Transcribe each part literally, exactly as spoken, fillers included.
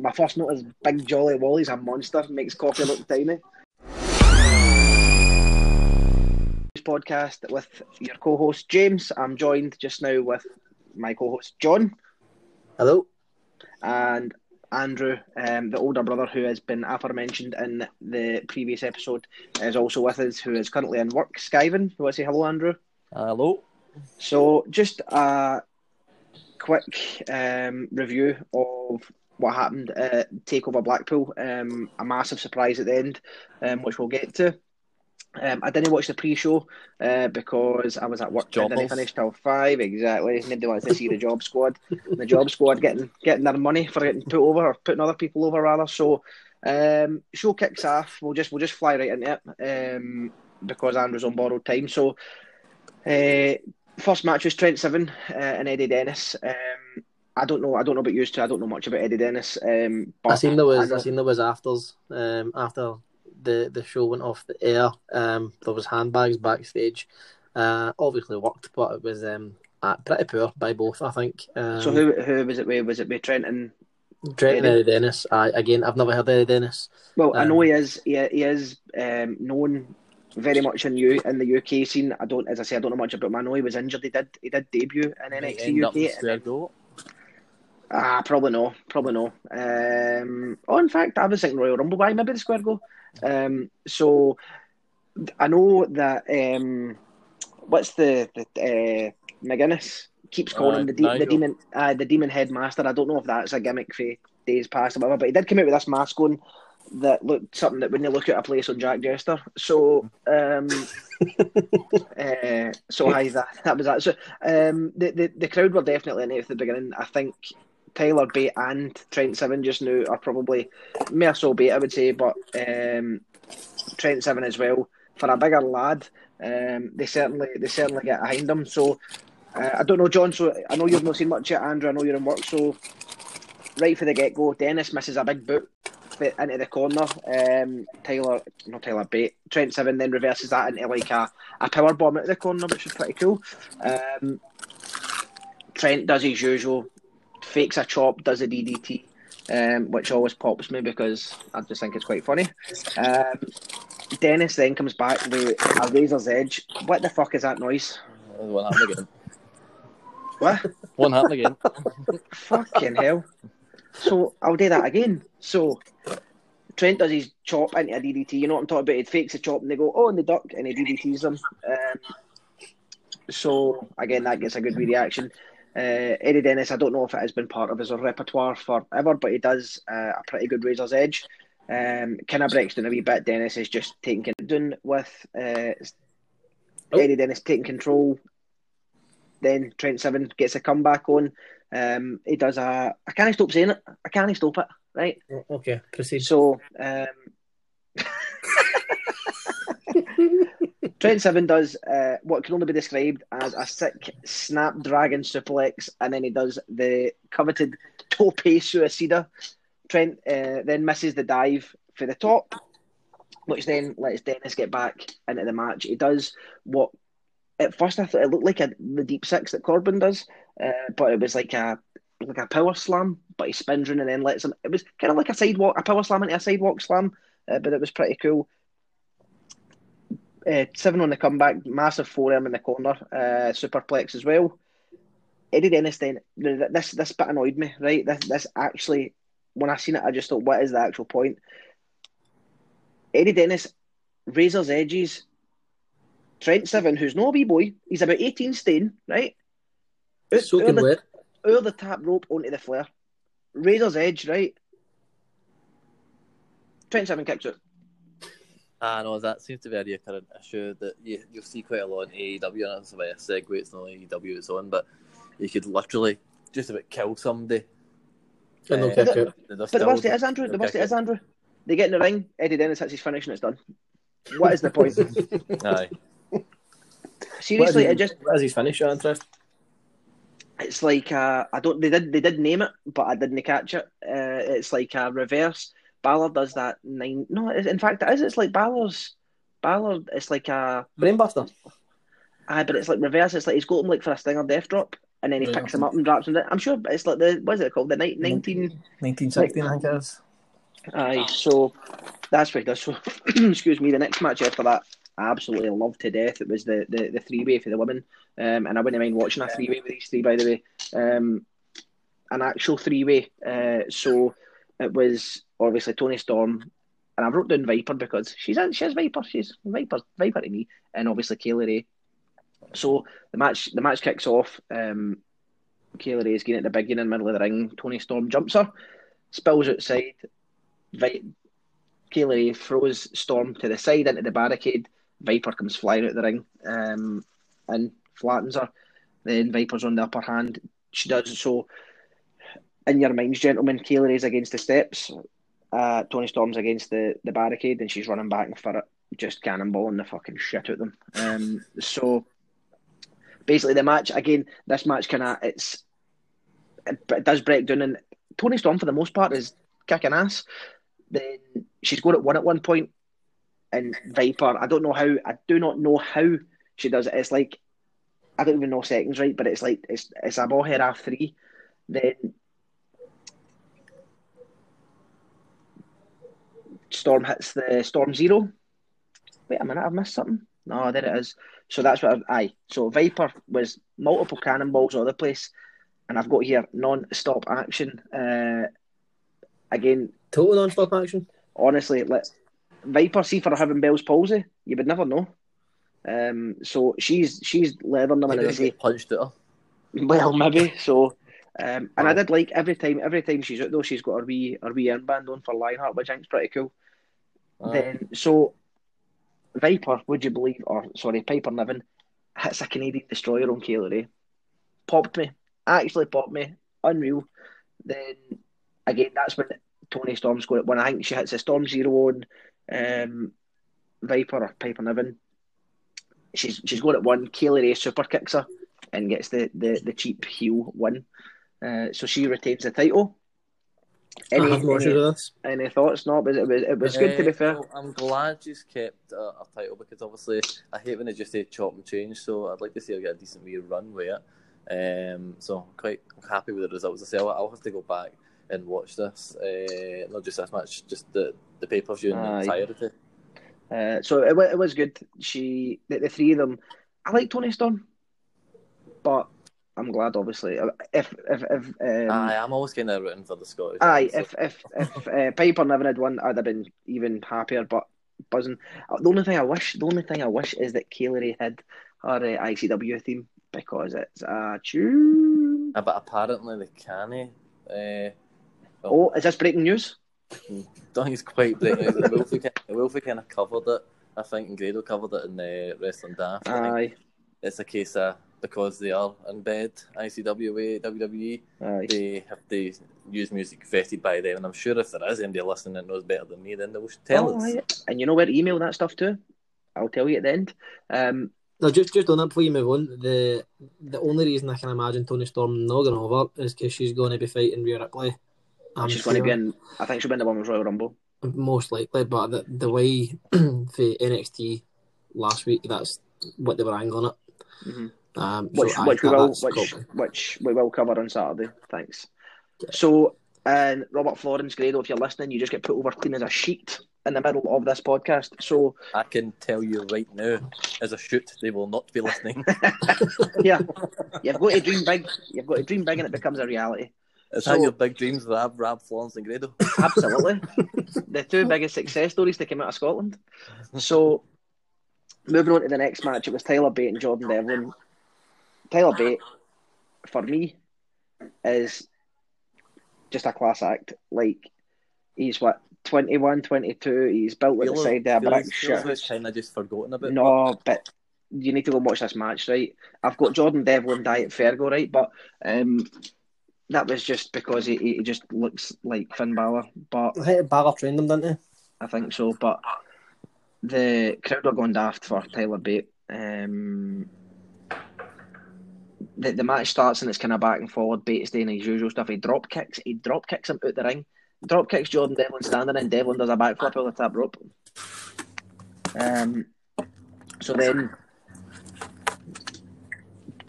my first note is Big Jolly Wally's a monster, makes Coffey look tiny. This podcast with your co-host James. I'm joined just now with my co-host John. Hello. And Andrew, um, the older brother who has been aforementioned in the previous episode, is also with us, who is currently in work, skiving. You want to say hello, Andrew? Hello. So, just a quick um, review of what happened at Takeover Blackpool. Um, a massive surprise at the end, um, which we'll get to. Um, I didn't watch the pre-show uh, because I was at work. I didn't finish till five, exactly. Nobody wants to see the job squad. The job squad getting getting their money for getting put over, or putting other people over, rather. So, um, show kicks off. We'll just we'll just fly right into it um, because Andrew's on borrowed time. So, uh, first match was Trent Seven uh, and Eddie Dennis. Um, I don't know. I don't know about you two. I don't know much about Eddie Dennis. Um, but I seen there was. I, I seen there was afters um, after. The, the show went off the air. Um, there was handbags backstage. Uh, obviously worked, but it was um pretty poor by both, I think. Um, so who who was it with? Was it with Trent and Trent and Eddie Dennis? I again, I've never heard of Eddie Dennis. Well, um, I know he is. He, he is um, known very much in you in the U K scene. I don't, as I say, I don't know much about him. I know he was injured. He did he did debut in N X T U K. Ah, probably no, probably no. Um, oh, in fact, I was thinking Royal Rumble. Why maybe the square go? Um, so I know that um, what's the the uh, McGuinness keeps calling uh, him the, de- the demon uh, the demon headmaster. I don't know if that's a gimmick for days past or whatever, but he did come out with this mask on that looked something that wouldn't look at a place on Jack Jester. So um, uh, so hi that that was that. So um, the, the the crowd were definitely in it at the beginning. I think Tyler Bate and Trent Seven just now are probably more so Bate, I would say, but um, Trent Seven as well. For a bigger lad, um, they certainly they certainly get behind him. So uh, I don't know, John. So I know you've not seen much yet, Andrew. I know you're in work. So right from the get go, Dennis misses a big boot into the corner. Um, Tyler, not Tyler Bate, Trent Seven then reverses that into like a, a power bomb out of the corner, which is pretty cool. Um, Trent does his usual. Fakes a chop, does a D D T, um, which always pops me because I just think it's quite funny. Um, Dennis then comes back with a razor's edge. What the fuck is that noise? One happened again. What? One happened again. Fucking hell. So I'll do that again. So Trent does his chop into a D D T. You know what I'm talking about? He fakes a chop and they go, oh, and they duck, and he D D Ts them. Um, so again, that gets a good reaction. Uh, Eddie Dennis, I don't know if it has been part of his repertoire forever, but he does uh, a pretty good razor's edge. Um, kind of breaks down a wee bit. Dennis is just taking it down with uh, oh. Eddie Dennis taking control. Then Trent Seven gets a comeback on. Um, he does a. I can't stop saying it. I can't stop it. Right. Okay. Proceed. So. Um, Trent Seven does uh, what can only be described as a sick snapdragon suplex, and then he does the coveted tope suicida. Trent uh, then misses the dive for the top, which then lets Dennis get back into the match. He does what at first I thought it looked like a, the deep six that Corbin does, uh, but it was like a like a power slam. But he spins round and then lets him. It was kind of like a sidewalk, a power slam into a sidewalk slam, uh, but it was pretty cool. Uh, Seven on the comeback, massive forearm in the corner, uh, superplex as well. Eddie Dennis then, this this bit annoyed me, right? This this actually, when I seen it, I just thought, what is the actual point? Eddie Dennis, razor's edges, Trent Seven, who's no wee boy, he's about eighteen stone, right? So over the, over the tap rope onto the flare. Razor's edge, right? Trent Seven kicks out. I know, that seems to be a recurrent issue that you, you'll see quite a lot in A E W, and it's about a segue, it's not only A E W it's on, but you could literally just about kill somebody. And they'll uh, kick out. But the worst it is, Andrew, the worst it is, Andrew, they get in the ring, Eddie Dennis hits his finish and it's done. What is the point? Aye. Seriously, it just... What is his finish, Andrew? It's like, uh, I don't, they did, they did name it, but I didn't catch it. Uh, it's like a reverse... Balor does that nine. No, in fact, it is. It's like Balor's. Balor, it's like a brainbuster. Aye, but it's like reverse. It's like he's got him like for a stinger death drop, and then he right. picks him up and wraps him down. I'm sure it's like the, what is it called? The night, nineteen sixteen, I guess. Aye, so that's what he does. So, excuse me, the next match after that, I absolutely loved to death. It was the, the, the three-way for the women, um, and I wouldn't mind watching a three-way with these three, by the way. Um, an actual three-way. Uh, so it was obviously Toni Storm, and I wrote down Viper because she's she's Viper, she's Viper, Viper to me, and obviously Kay Lee Ray. So the match the match kicks off. Um, Kay Lee Ray's getting at the big in the middle of the ring. Toni Storm jumps her, spills outside. Vi- Kay Lee Ray throws Storm to the side into the barricade. Viper comes flying out the ring um, and flattens her. Then Viper's on the upper hand. She does so. In your minds, gentlemen, Kay Lee Ray's against the steps. Uh, Toni Storm's against the, the barricade, and she's running back and for it, just cannonballing the fucking shit out of them. Um, so basically, the match again. This match kind of it's it, it does break down, and Toni Storm for the most part is kicking ass. Then she's going at one at one point. And Viper, I don't know how, I do not know how she does it. It's like, I don't even know seconds right, but it's like, it's it's a ball head after three. Then Storm hits the Storm Zero. Wait a minute, I've missed something. No, there it is. So that's what I, aye. So Viper was multiple cannonballs all over the place. And I've got here non-stop action. Uh, again. Total non-stop action? Honestly, let's. Viper, see for having Bell's palsy, you would never know. Um, so she's she's leathering them in a way. Punched at her. Well, maybe so. Um, and oh. I did like every time every time she's out though, she's got her wee her wee armband on for Lionheart, which I think's pretty cool. Oh. Then so Viper, would you believe, or sorry, Piper Niven hits a Canadian destroyer on Kay Lee Ray. Popped me, actually popped me, unreal. Then again, that's when Toni Storm's going. When I think she hits a Storm Zero on. Um, Viper or Piper Niven. She's she's going at one. Kay Lee Ray super kicks her and gets the, the, the cheap heel win. Uh, so she retains the title. Any, I have no any, this. any thoughts? No, but it was it was uh, good to be fair. Well, I'm glad she's kept a, a title because obviously I hate when they just say chop and change. So I'd like to see her get a decent wee run with it. Um, so I'm quite happy with the results. I say I'll, I'll have to go back and watch this. Uh, not just this match, just the. The pay-per-view in uh, entirety. Uh, so it, it was good. She, the, the three of them. I like Toni Storm, but I'm glad, obviously. If if if um, aye, I'm always kind of rooting for the Scottish. Aye, so. if if if uh, Piper Niven had won, I'd have been even happier. But buzzing. The only thing I wish, the only thing I wish, is that Kay Lee Ray had her uh, I C W theme because it's a tune. Uh, but apparently they can't. Uh, oh. oh, is this breaking news? I don't think it's quite breaking news. Wilfie, Wilfie kind of covered it, I think, and Grado covered it in the Wrestling Daft. Aye. It's a case of because they are in bed, I C W, W W E, aye. They have to use music vetted by them, and I'm sure if there is anybody listening that knows better than me, then they will tell oh, us. Aye. And you know where to email that stuff to? I'll tell you at the end. Um, no, just, just on that before you move on, the, the only reason I can imagine Toni Storm not going over is because she's going to be fighting Rhea Ripley. I'm she's sure. going to be in. I think she'll be in the Women's Royal Rumble, most likely. But the, the way for N X T last week, that's what they were angling at. Mm-hmm. Um, which so which I, we will which, which we will cover on Saturday. Thanks. Yeah. So, um, Robert Florence, Grado, if you're listening, you just get put over clean as a sheet in the middle of this podcast. So I can tell you right now, as a shoot, they will not be listening. Yeah, you've got to dream big. You've got to dream big, and it becomes a reality. Is so, that your big dreams, Rab, Rab, Florence and Grado? Absolutely. The two biggest success stories that came out of Scotland. So, moving on to the next match, it was Tyler Bate and Jordan Devlin. Tyler Bate, for me, is just a class act. Like, he's, what, twenty-one, twenty-two, he's built with the side of a brick shit. Feels kind of just forgotten about. No, but you need to go and watch this match, right? I've got Jordan Devlin Diet Fergo, right? But, um... that was just because he, he just looks like Finn Balor. But I think Balor trained him, didn't he? I think so, but the crowd are going daft for Tyler Bate. Um, the, the match starts and it's kind of back and forward. Bate's doing his usual stuff. He drop kicks. He drop kicks him out the ring. Drop kicks Jordan Devlin standing and Devlin does a backflip over the top rope. Um, so then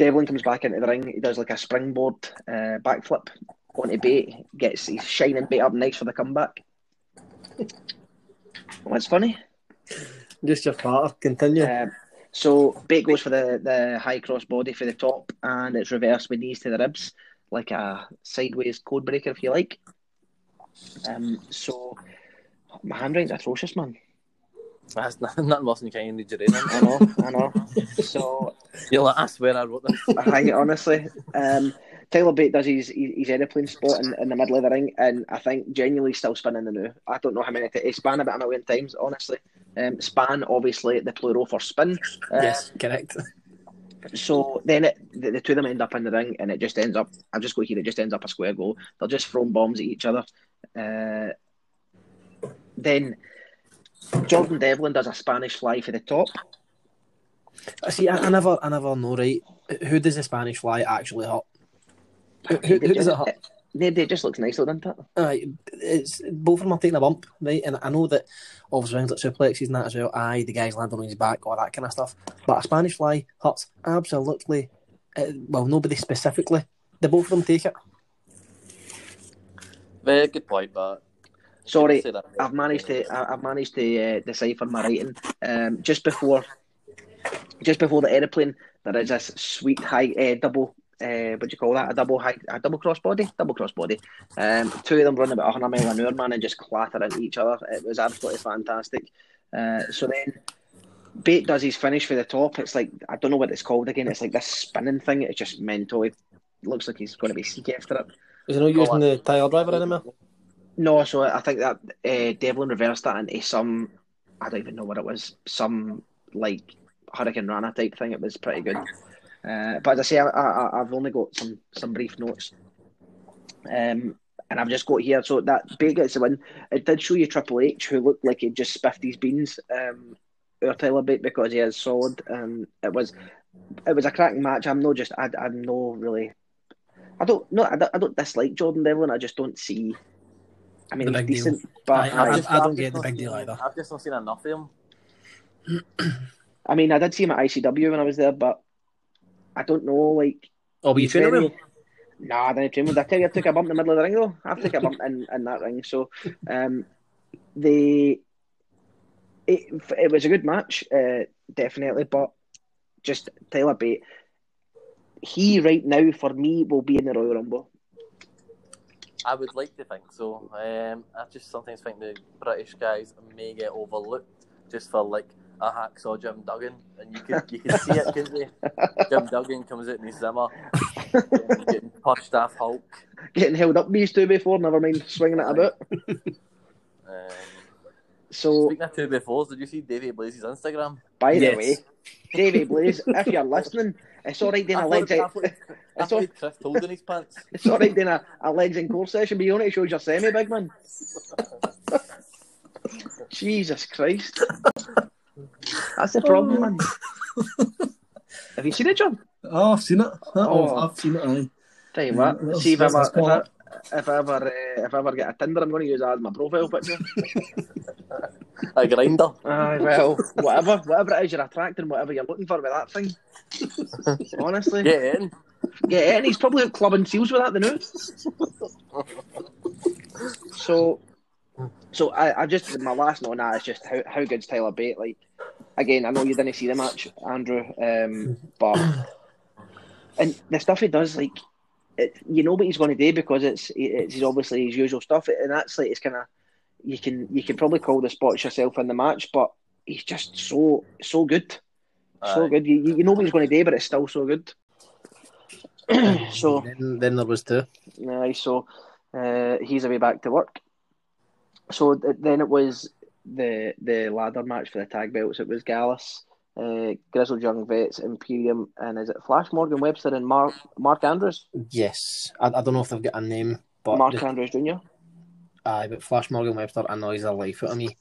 Devlin comes back into the ring. He does like a springboard uh, backflip onto Bate. Gets he's shining Bate up nice for the comeback. What's funny? Just your part. Continue. Uh, so Bate goes for the, the high cross body for the top, and it's reversed with knees to the ribs, like a sideways code breaker, if you like. Um. So my handwriting's atrocious, man. That's nothing, nothing worse than kind of doing it. I know, I know. So you're like, I swear I wrote this. I honestly, um, Tyler Bate does his his aeroplane spot in, in the middle of the ring, and I think genuinely still spinning the new. I don't know how many. T- he span about a million times, honestly. Um, span, obviously, the plural for spin. Uh, yes, correct. So then it, the, the two of them end up in the ring, and it just ends up. I've just got here. It just ends up a square goal. They're just throwing bombs at each other. Uh, then. Jordan Devlin does a Spanish fly for the top. See, I, I never, I never know, right? Who does the Spanish fly actually hurt? Who, who, who does it hurt? It, it just looks nice, doesn't it? Right, it's both of them are taking a bump, right? And I know that obviously things like suplexes and that as well. Aye, the guy's landing on his back, all that kind of stuff. But a Spanish fly hurts absolutely. Uh, well, nobody specifically. The both of them take it. Very good point, but. Sorry, I've managed to I've managed to uh, decipher my writing. Um, just before, just before the aeroplane, there is this sweet high uh, double. Uh, what do you call that? A double high, a double crossbody, double crossbody. Um, two of them run about hundred mile an hour, man, and just clatter into each other. It was absolutely fantastic. Uh, so then, Bate does his finish for the top. It's like I don't know what it's called again. It's like this spinning thing. It's just mental. It looks like he's going to be sick after it. Is he not using the tire driver anymore? No, so I think that uh, Devlin reversed that into some, I don't even know what it was, some like Hurricane Rana type thing. It was pretty good. Uh, but as I say, I, I, I've only got some some brief notes. Um, and I've just got here, so that Bate gets the win. It did show you Triple H, who looked like he just spiffed his beans, um, or Tyler Bate, because he is solid. Um, it was it was a cracking match. I'm not just, I, I'm not really, I don't, no, I, I don't dislike Jordan Devlin, I just don't see... I mean, he's decent, deal. But I, I, I, just, I don't I've get the big deal either. I've just not seen enough of him. I mean, I did see him at I C W when I was there, but I don't know, like... Oh, but you trained with him? Nah, I didn't train with him. I tell you, I took a bump in the middle of the ring, though. I took a bump in, in that ring, so... Um, the it, it was a good match, uh, definitely, but just Tyler Bate, he right now, for me, will be in the Royal Rumble. I would like to think so. Um, I just sometimes think the British guys may get overlooked just for like a hacksaw Jim Duggan, and you could you could see it, couldn't you? Jim Duggan comes out in his Zimmer, um, getting pushed off Hulk, getting held up these two before. Never mind swinging it about. um, so speaking of two befores, did you see Davey Blaze's Instagram? By yes. the way, Davey Blaze, if you're listening. It's alright doing a legs in... It's alright doing a, a legs in core session, but you only shows your semi, big man. Jesus Christ. That's the problem, man. Have you seen it, John? Oh, I've seen it. Oh, I've seen it, aye. Tell you what, yeah, see if, that's ever, that's if, I, if I ever uh, if I ever get a Tinder, I'm going to use that as my profile picture. A grinder. Aye, well, whatever, whatever it is you're attracting, whatever you're looking for with that thing. Honestly. Get in. Get in. He's probably at Club and Seals with that, the news. so, so I, I just, my last note on that is just how, how good's Tyler Bate? Like, again, I know you didn't see the match, Andrew, um, but, and the stuff he does, like, it, you know what he's going to do because it's, it's he's obviously his usual stuff, and that's like, it's kind of, You can you can probably call the spots yourself in the match, but he's just so so good, so uh, good. You you know what he's going to do, but it's still so good. so then, then there was two. Uh, so uh, he's away back to work. So th- then it was the the ladder match for the tag belts. It was Gallus, uh, Grizzled Young Vets, Imperium, and is it Flash Morgan Webster and Mark Mark Andrews? Yes, I, I don't know if they've got a name, but Mark the- Andrews Junior Aye, but Flash Morgan Webster annoys the life out of me.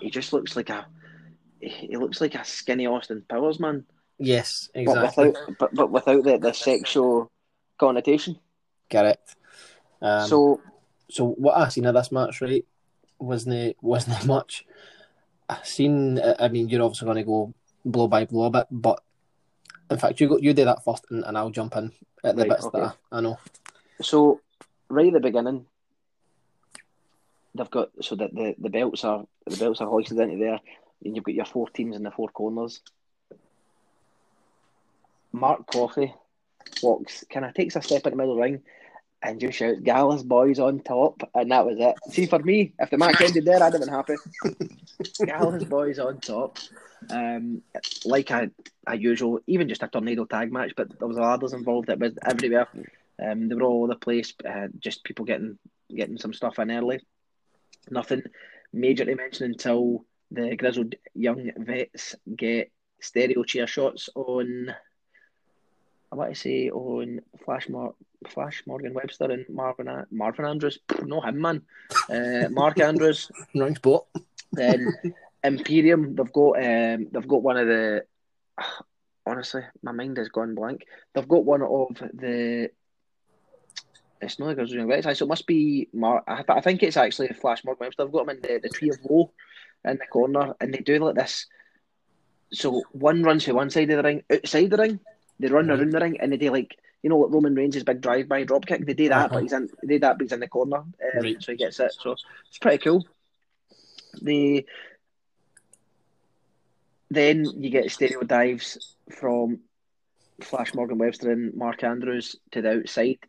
He just looks like a he looks like a skinny Austin Powers, man. Yes, exactly. But without but, but without the, the sexual connotation. Correct. Um, so so what I seen of this match, right, wasn't wasn't much. I seen I mean you're obviously gonna go blow by blow a bit, but In fact, you go, you do that first, and, and I'll jump in at the right, bits okay. that I, I know. So, right at the beginning, they've got so that the, the belts are the belts are hoisted into there, and you've got your four teams in the four corners. Mark Coffey walks, kind of takes a step in the middle of the ring, and just shouts, "Gallus boys on top," and that was it. See, for me, if the match ended there, I'd have been happy. Gallus boys on top. Um, like a, a usual, even just a tornado tag match, but there was ladders involved. It was everywhere. Um, they were all over the place. Uh, just people getting getting some stuff in early. Nothing major to mention until the Grizzled Young Vets get stereo chair shots on. I want to say on Flash Mar- Flash Morgan Webster and Marvin a- Marvin Andrews. No him, man. Uh, Mark Andrews. Nice bot. Then Imperium. They've got um, they've got one of the. Honestly, my mind has gone blank. They've got one of the. It's not like I was doing right. So it must be Mark. I, I think it's actually Flash Morgan Webster. They've got him in the, the tree of woe, in the corner, and they do like this. So one runs to one side of the ring, outside the ring. They run mm-hmm. around the ring and they do like, you know, what Roman Reigns' big drive-by drop kick. They do that, uh-huh. but he's in. They did that, but he's in the corner, um, right. so he gets it. So it's pretty cool. They then you get stereo dives from Flash Morgan Webster and Mark Andrews to the outside,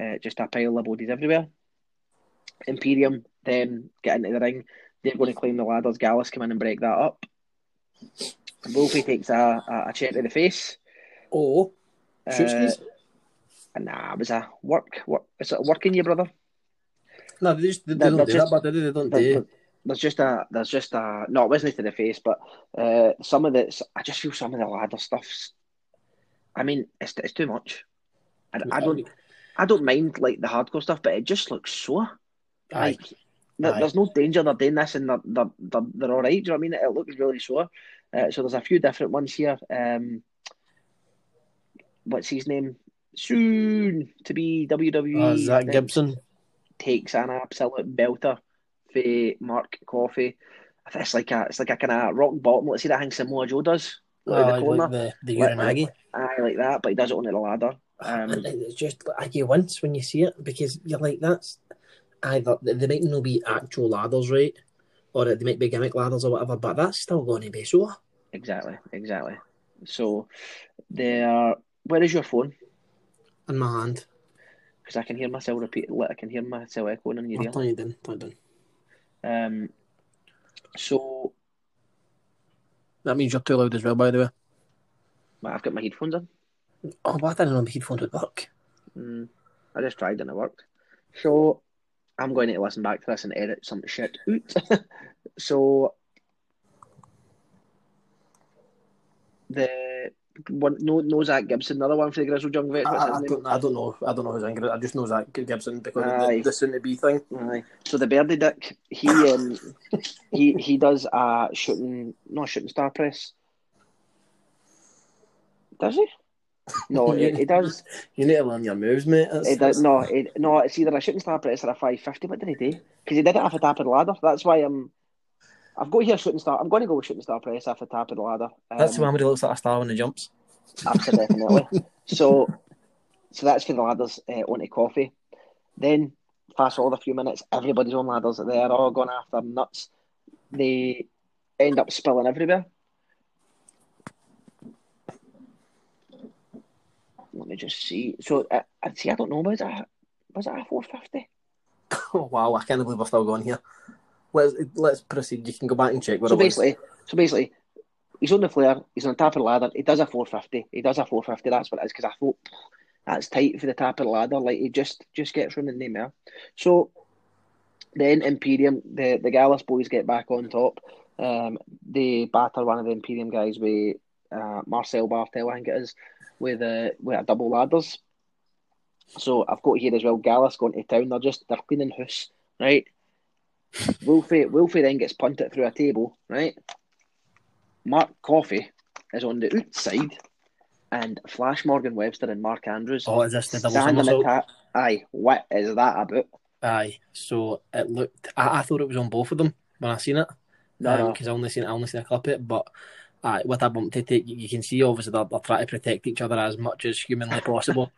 uh, just a pile of bodies everywhere. Imperium then get into the ring. They're going to climb the ladders. Gallus come in and break that up. Wolfie takes a, a, a chair to the face. Oh, shoots uh, Nah, it was a work. work is it a work in you, brother? No, they, just, they, they don't do just, that, but they, they don't there, do. There's just a, there's just a, no, it wasn't to the face, but uh, some of the, I just feel some of the ladder stuff's, I mean, it's it's too much. I, I don't, I don't mind like the hardcore stuff, but it just looks sore. Aye. Like, Aye. There's no danger they're doing this and they're they're, they're, they're all right. Do you know what I mean? It looks really sore. Uh, so there's a few different ones here. Um. What's his name? Soon to be W W E. Uh, Zach Gibson takes an absolute belter for Mark Coffey. I think it's like a, it's like a kind of rock bottom. Let's see that thing Samoa Joe does. Like oh, the corner. Like the, the like, Maggie. I like that, but he does it onto the ladder. Um, it's just like you wince when you see it because you're like that's either they might not be actual ladders, right? Or they might be gimmick ladders or whatever, but that's still going to be sore. Exactly, exactly. So there. Where is your phone? In my hand. Because I can hear myself repeat. I can hear myself echoing in your ear. Turn it down. Turn it down. Um. So. That means you're too loud as well, by the way. I've got my headphones in. Oh, but I didn't know my headphones would work. Mm, I just tried and it worked. So, I'm going to listen back to this and edit some shit out. So, the. One, no, no Zach Gibson, another one for the Grizzled Young Vets. I, I, don't, I don't know. I don't know who's angry. I just know Zach Gibson because Aye. of the, the soon-to-be thing. Aye. So the Beardy Dick, he um, he he does a shooting, not shooting star press. Does he? No, he, he does. You need to learn your moves, mate. That's, he does, no, he, no, it's either a shooting star press or a five fifty. What did he do? Because he did it off a tap of the ladder. That's why I'm... I've got here shooting star. I'm going to go with shooting star press off the top of the ladder. Um, that's the one where he looks like a star when he jumps. Absolutely, definitely. So, so that's for the ladders uh, onto Coffee. Then, fast forward a few minutes, everybody's on ladders. They're all going after nuts. They end up spilling everywhere. Let me just see. So, uh, see, I don't know. Was it a, was it a four fifty? Oh, wow. I can't believe we're still going here. Let's, let's proceed. You can go back and check what so it basically, was. So basically, he's on the flare. He's on the top of the ladder. He does a four fifty. He does a four fifty. That's what it is because I thought that's tight for the top of the ladder. Like he just, just gets room in the name. So then Imperium, the, the Gallus boys get back on top. Um, they batter one of the Imperium guys with uh, Marcel Bartel, I think it is, with a, with a double ladders. So I've got here as well Gallus going to town. They're just, they're cleaning house, right? Wilfie, Wilfie then gets punted through a table, right? Mark Coffey is on the outside, and Flash Morgan Webster and Mark Andrews. Oh, is this the double somersault? Aye, what is that about? Aye, so it looked. I, I thought it was on both of them when I seen it. No, because um, no. I only seen I only seen a clip of it, but uh, with a bump to take, you can see obviously they're, they're trying to protect each other as much as humanly possible.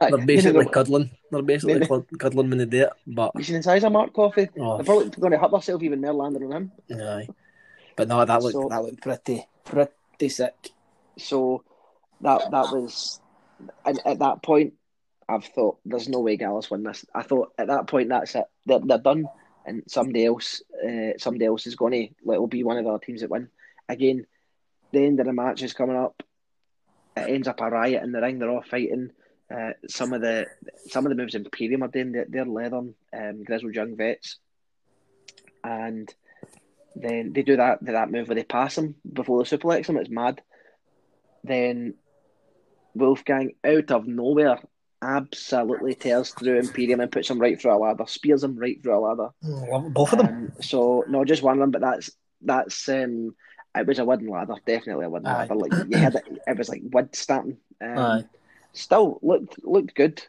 They're basically cuddling. They're basically they, cuddling when they do it. But you see the size of Mark Coffey. Oh, they're probably going to hurt themselves even there landing on him. Aye. But no, that looked so, that looked pretty pretty sick. So that that was at, at that point. I've thought there's no way Gallus win this. I thought at that point that's it. They're, they're done, and somebody else, uh, somebody else is going to. Like, it'll be one of the other teams that win. Again, the end of the match is coming up. It ends up a riot in the ring. They're all fighting. Uh, some of the some of the moves Imperium are doing. They're, they're leathering um, Grizzled Young Vets, and then they do that that move where they pass him before they suplex him. It's mad. Then Wolfgang out of nowhere absolutely tears through Imperium and puts him right through a ladder, spears him right through a ladder. Both of them. Um, so no, just one of them. But that's that's um, it was a wooden ladder, definitely a wooden Aye. ladder. Like you had it, it was like wood stamping. Um, still looked looked good.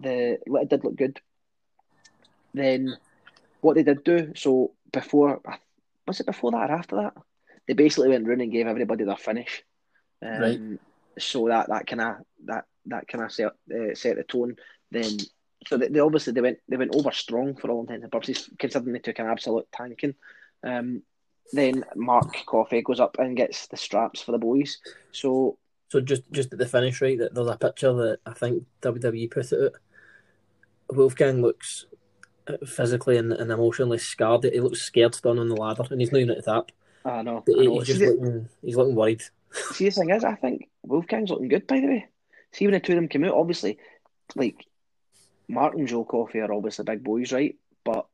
The it did look good. Then what they did do. So before was it before that or after that? They basically went round and gave everybody their finish. Um, right. So that that kind of that. That kind of set uh, set the tone. Then, so they, they obviously they went they went over strong for all intents and purposes, considering they took an absolute tanking. Um, then Mark Coffey goes up and gets the straps for the boys. So, so just just at the finish, right? That there's a picture that I think W W E put it out. Wolfgang looks physically and, and emotionally scarred. He looks scared standing on the ladder, and he's not even at the top. I know. But he, I know. He's just see, looking. He's looking worried. See, the thing is, I think Wolfgang's looking good, by the way. See, when the two of them came out, obviously, like, Mark and Joe Coffey are obviously big boys, right? But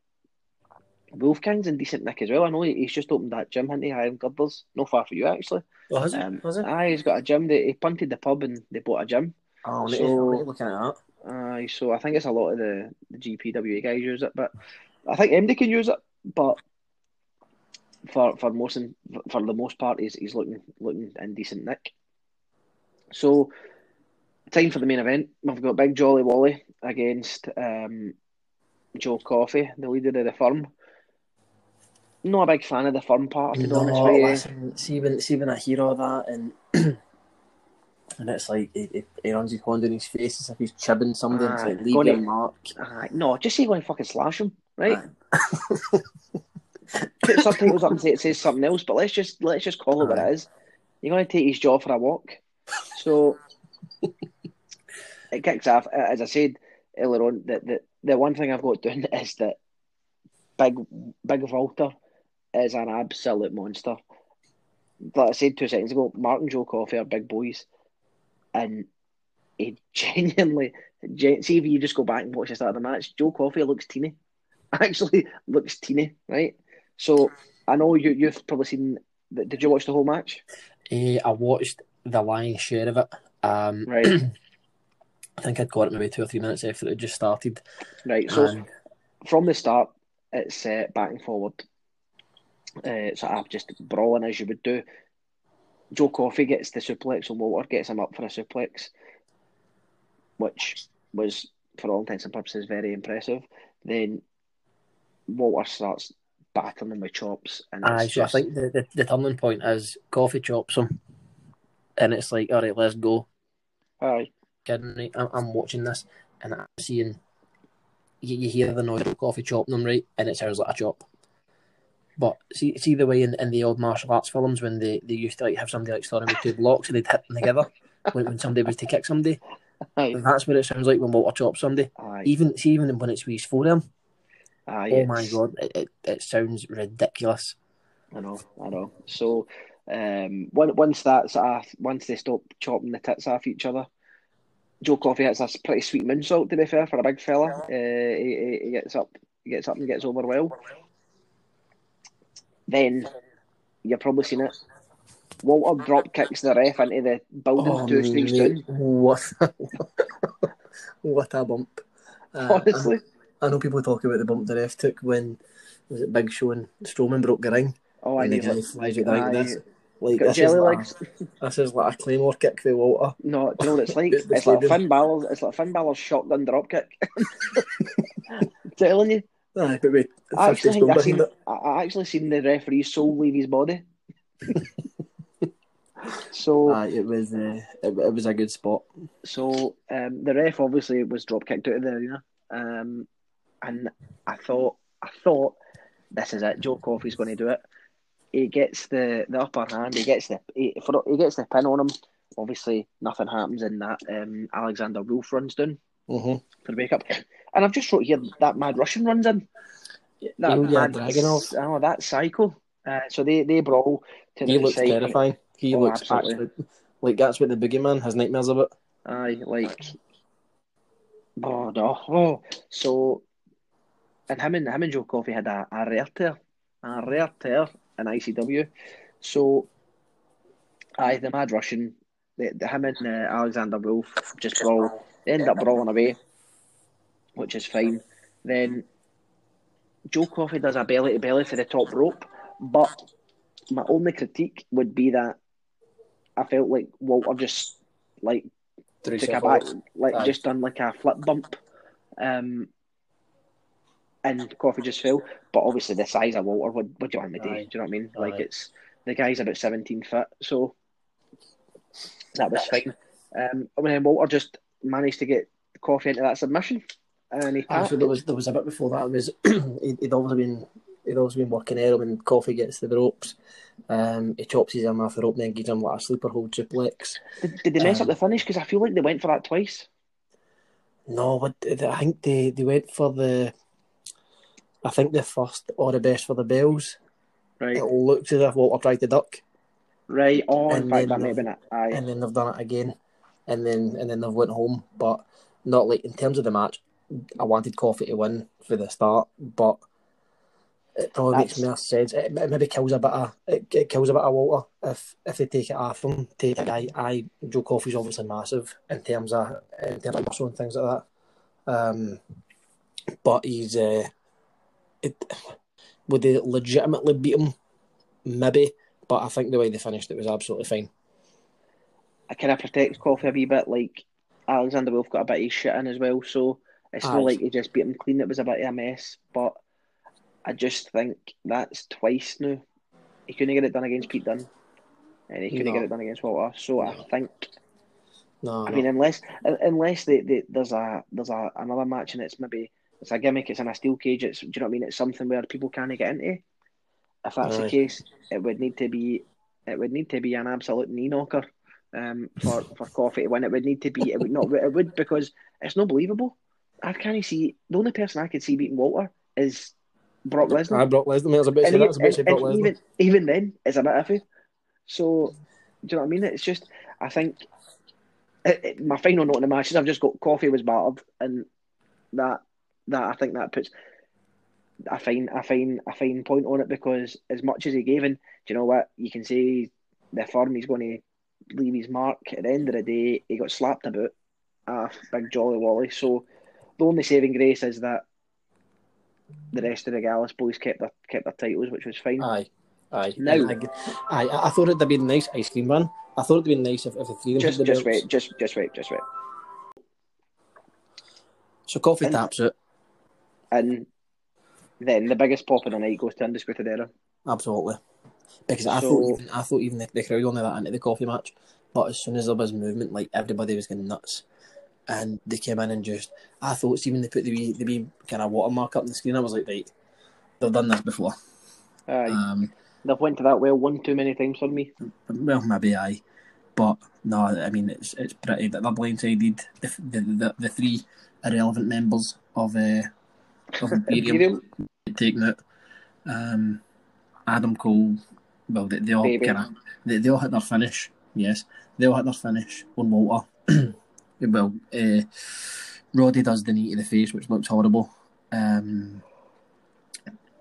Wolfgang's in decent nick as well. I know he's just opened that gym, hasn't he? Highland Girders, not far from you, actually. Well, has um, he? Has he? Aye, he's got a gym. They, he punted the pub and they bought a gym. Oh, so, I'm looking at that. Aye, so I think it's a lot of the, the G P W A guys use it, but I think M D can use it, but for for most for the most part, he's, he's looking, looking in decent nick. So... time for the main event. We've got Big Jolly Wally against um, Joe Coffey, the leader of the firm. Not a big fan of the firm part, to be no, honest with you. Listen, see, when, see when I hear all that, and and it's like he, he, he runs his hand in his face as if he's chibbing somebody. Aye, it's like, leave your mark. Aye, no, just say you're going to fucking slash him, right? Put subtitles up and say it says something else, but let's just let's just call it Aye. what it is. You're going to take his jaw for a walk. So... it kicks off. As I said earlier on, that the, the one thing I've got doing is that Big Big Walter is an absolute monster. Like I said two seconds ago, Mark and Joe Coffey are big boys, and he genuinely gen- see if you just go back and watch the start of the match, Joe Coffey looks teeny. Actually looks teeny, right? So I know you you've probably seen. The, did you watch the whole match? Uh, I watched the lion's share of it. Um, right. I think I'd got it maybe two or three minutes after it had just started. Right, so um, from the start, it's uh, back and forward. Uh, so I'm just brawling as you would do. Joe Coffey gets the suplex on Walter, gets him up for a suplex, which was, for all intents and purposes, very impressive. Then Walter starts battering him with chops. And aye, so just... I think the, the, the turning point is Coffey chops him, and it's like, all right, let's go. Aye. Kidding me? I'm, I'm watching this and I'm seeing you, you hear the noise of Coffee chopping them, right? And it sounds like a chop. But see see the way in, in the old martial arts films when they, they used to like have somebody like starting with two blocks and they'd hit them together when, when somebody was to kick somebody. Aye. That's what it sounds like when Walter chops somebody. Aye. Even see even when it's with his forearm. Aye, oh my god, it, it it sounds ridiculous. I know, I know. So um once that's off, once they stop chopping the tits off each other. Joe Coffey hits a pretty sweet moonsault, to be fair, for a big fella. Uh, he, he gets up, he gets up and gets over well. Then you've probably seen it. Walter drop kicks the ref into the building oh, two streets down. What a, what a bump! Uh, Honestly, I, I know people talk about the bump the ref took when was it Big Show and Strowman broke the ring. Oh, I need like flies out the ring. This. Like, got this, jelly is legs. Like a, this is like a Claymore kick for Walter. No, do you know what it's like? it's, it's, like Finn Balor's, it's like Finn Balor's shotgun drop kick. Telling you. Aye, but wait, I, actually, I, seen, I actually seen the referee soul leave his body. So uh, it was uh, it, it was a good spot. So um, the ref obviously was drop kicked out of the arena, um, and I thought I thought this is it. Joe Coffey's going to do it. He gets the, the upper hand. He gets the he, he gets the pin on him. Obviously, nothing happens in that. Um, Alexander Wolfe runs down mm-hmm. for the wake up, and I've just wrote here that Mad Russian runs in. That oh, yeah, mad Dragunov. Oh, that psycho. Uh, so they, they brawl. To he the looks side. Terrifying. He oh, looks absolutely. Actually, like that's what the boogeyman has nightmares about. Aye, like oh no, oh so, and him and him and Joe Coffey had a, a rare tear, a rare tear in I C W. So, aye, the Mad Russian, the, the him and uh, Alexander Wolfe just brawl. They end up brawling away, which is fine. Then Joe Coffey does a belly to belly for the top rope, but my only critique would be that I felt like Walter just like Three took a back, like Aye. just done like a flip bump, um, and Coffey just fell. But obviously, the size of Walter, what, what do you want him to do? Do you know what I mean? Aye. Like it's the guy's about seventeen foot, so that was fine. Um, I mean, Walter just managed to get Coffey into that submission. And he actually, there was there was a bit before that. It was he'd, he'd always been he'd always been working there when Coffey gets to the ropes. Um, he chops his arm off the rope, and then gives him like a sleeper hold triplex. Did, did they mess um, up the finish? Because I feel like they went for that twice. No, but I think they, they went for the. I think the first or the best for the bells. Right. It looked as if Walter tried to duck. Right. Oh, in fact, that may have been it. Aye. And then they've done it again, and then and then they've went home. But not like in terms of the match. I wanted Coffey to win for the start, but it probably That's... makes more sense. It, it maybe kills a bit of it, it kills a bit of Walter if if they take it off him. Take a guy. I Joe Coffey's obviously massive in terms of in terms of muscle and things like that. Um, but he's uh, it, would they legitimately beat him? Maybe, but I think the way they finished it was absolutely fine. I kind of protect Coffey a wee bit. Like Alexander Wolfe got a bit of his shit in as well, so. It's Aye. not like he just beat him clean. It was a bit of a mess, but I just think that's twice now. He couldn't get it done against Pete Dunne, and he couldn't no. get it done against Walter. So no. I think, no, I no. mean, unless unless they, they, there's a there's a another match and it's maybe it's a gimmick. It's in a steel cage. It's do you know what I mean? It's something where people can't get into. If that's Aye. the case, it would need to be it would need to be an absolute knee knocker um, for for Coffey to win. It would need to be it would not it would because it's not believable. I can't see. The only person I could see beating Walter is Brock Lesnar. I Brock Lesnar. I was about to say that. I was about to say Brock Lesnar. Even, even then, it's a bit iffy. So, do you know what I mean? It's just, I think, it, it, my final note on the match is I've just got Coffey was battered, and that that I think that puts a fine a fine a fine point on it because as much as he gave, and do you know what you can say? The firm he's going to leave his mark. At the end of the day, he got slapped about a big jolly wally. So. The only saving grace is that the rest of the Gallus boys kept their kept their titles, which was fine. Aye, aye. Now, aye. I, I thought it'd be a nice ice cream run. I thought it'd be nice if, if the three of them just, had the just belts. wait, just just wait, just wait. So Coffey and, taps it, and then the biggest pop of the night goes to Undisputed Era. Absolutely, because I so, thought even, I thought even the, the crowd on that into the Coffey match, but as soon as there was movement, like everybody was getting nuts. And they came in and just, I thought, see when they put the wee, the wee kind of watermark up on the screen, I was like, right, they've done this before. Aye. Um, they've went to that well one too many times for me. Well, maybe aye. But no, I mean, it's it's pretty that they're blindsided. The, the, the, the three irrelevant members of, uh, of Imperium taking it. Um, Adam Cole, well, they, they all kind of, they, they all hit their finish, yes. They all hit their finish on Walter. Well, uh, Roddy does the knee to the face, which looks horrible. Um,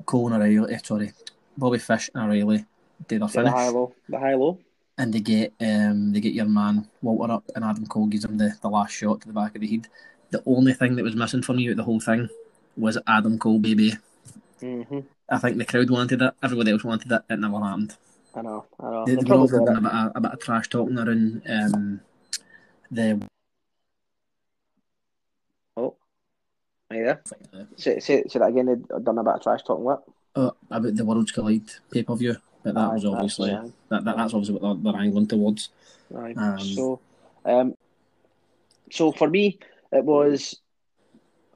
Cole and O'Reilly, eh, sorry, Bobby Fish and O'Reilly did their finish. The high low, the high low, and they get um, they get your man Walter up, and Adam Cole gives him the, the last shot to the back of the head. The only thing that was missing for me out of the whole thing was Adam Cole, baby. Mm-hmm. I think the crowd wanted it. Everybody else wanted it. It never happened. I know. I know. They, they, they were all doing a bit of, a bit of trash talking around um, the. Yeah. Say, say, say that again, they've done a bit of trash talking, what? Uh, about the Worlds Collide pay-per-view. But that aye, was obviously that's, yeah. that, that that's obviously what they're, they're angling towards. Aye. Um, so, um, so for me, it was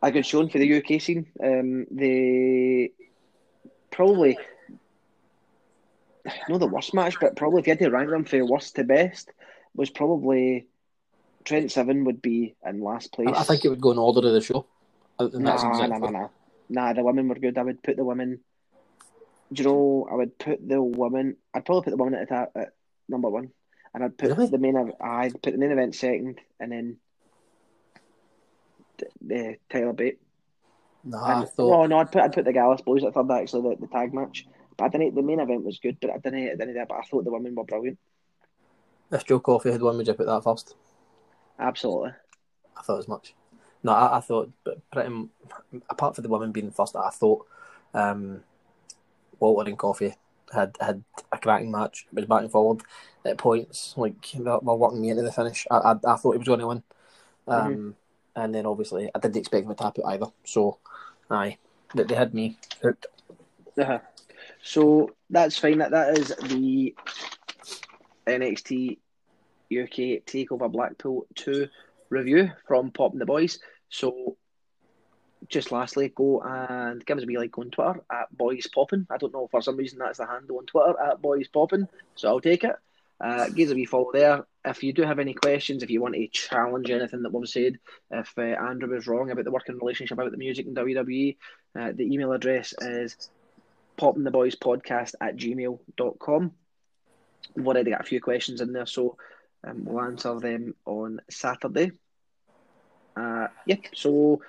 a good showing for the U K scene. Um, they probably not the worst match, but probably if you had to rank them from worst to best, was probably Trent Seven would be in last place. I think it would go in order of the show. And nah, exactly. nah, nah, nah. Nah, the women were good. I would put the women. Do you know, I would put the women. I'd probably put the women at, at, at number one, and I'd put really? the main. I'd put the main event second, and then the, the Tyler Bate. Nah, and, I thought. No, no, I'd put I'd put the Gallus Blues at third. Actually, the, the tag match, but I didn't. The main event was good, but I didn't. I didn't. But I thought the women were brilliant. If Joe Coffey had won, would you put that first? Absolutely. I thought as much. No, I, I thought, but pretty, apart from the women being first, I thought um, Walter and Coffey had, had a cracking match. It was back and forward at points, like they were working me into the finish. I I, I thought he was going to win. Um, mm-hmm. And then obviously, I didn't expect him to tap it either. So, aye, they, they had me hooked. Uh-huh. So, that's fine. That That is the N X T U K Takeover Blackpool two review from Pop and the Boys. So, just lastly, go and give us a wee like on Twitter at Boys Poppin. I don't know, for some reason that's the handle on Twitter at Boys Poppin. So I'll take it. Uh, give us a wee follow there. If you do have any questions, if you want to challenge anything that we've said, if uh, Andrew was wrong about the working relationship, about the music in W W E, uh, the email address is poppin the boys podcast at gmail dot com. We've already got a few questions in there, so um, we'll answer them on Saturday. Uh, yeah, so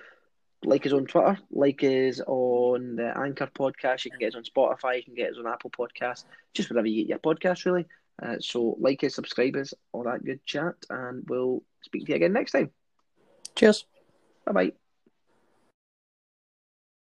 like us on Twitter, like us on the Anchor podcast, you can get us on Spotify, you can get us on Apple Podcasts, just wherever you get your podcasts, really. Uh, so like us, subscribe us, all that good chat, and we'll speak to you again next time. Cheers. Bye-bye.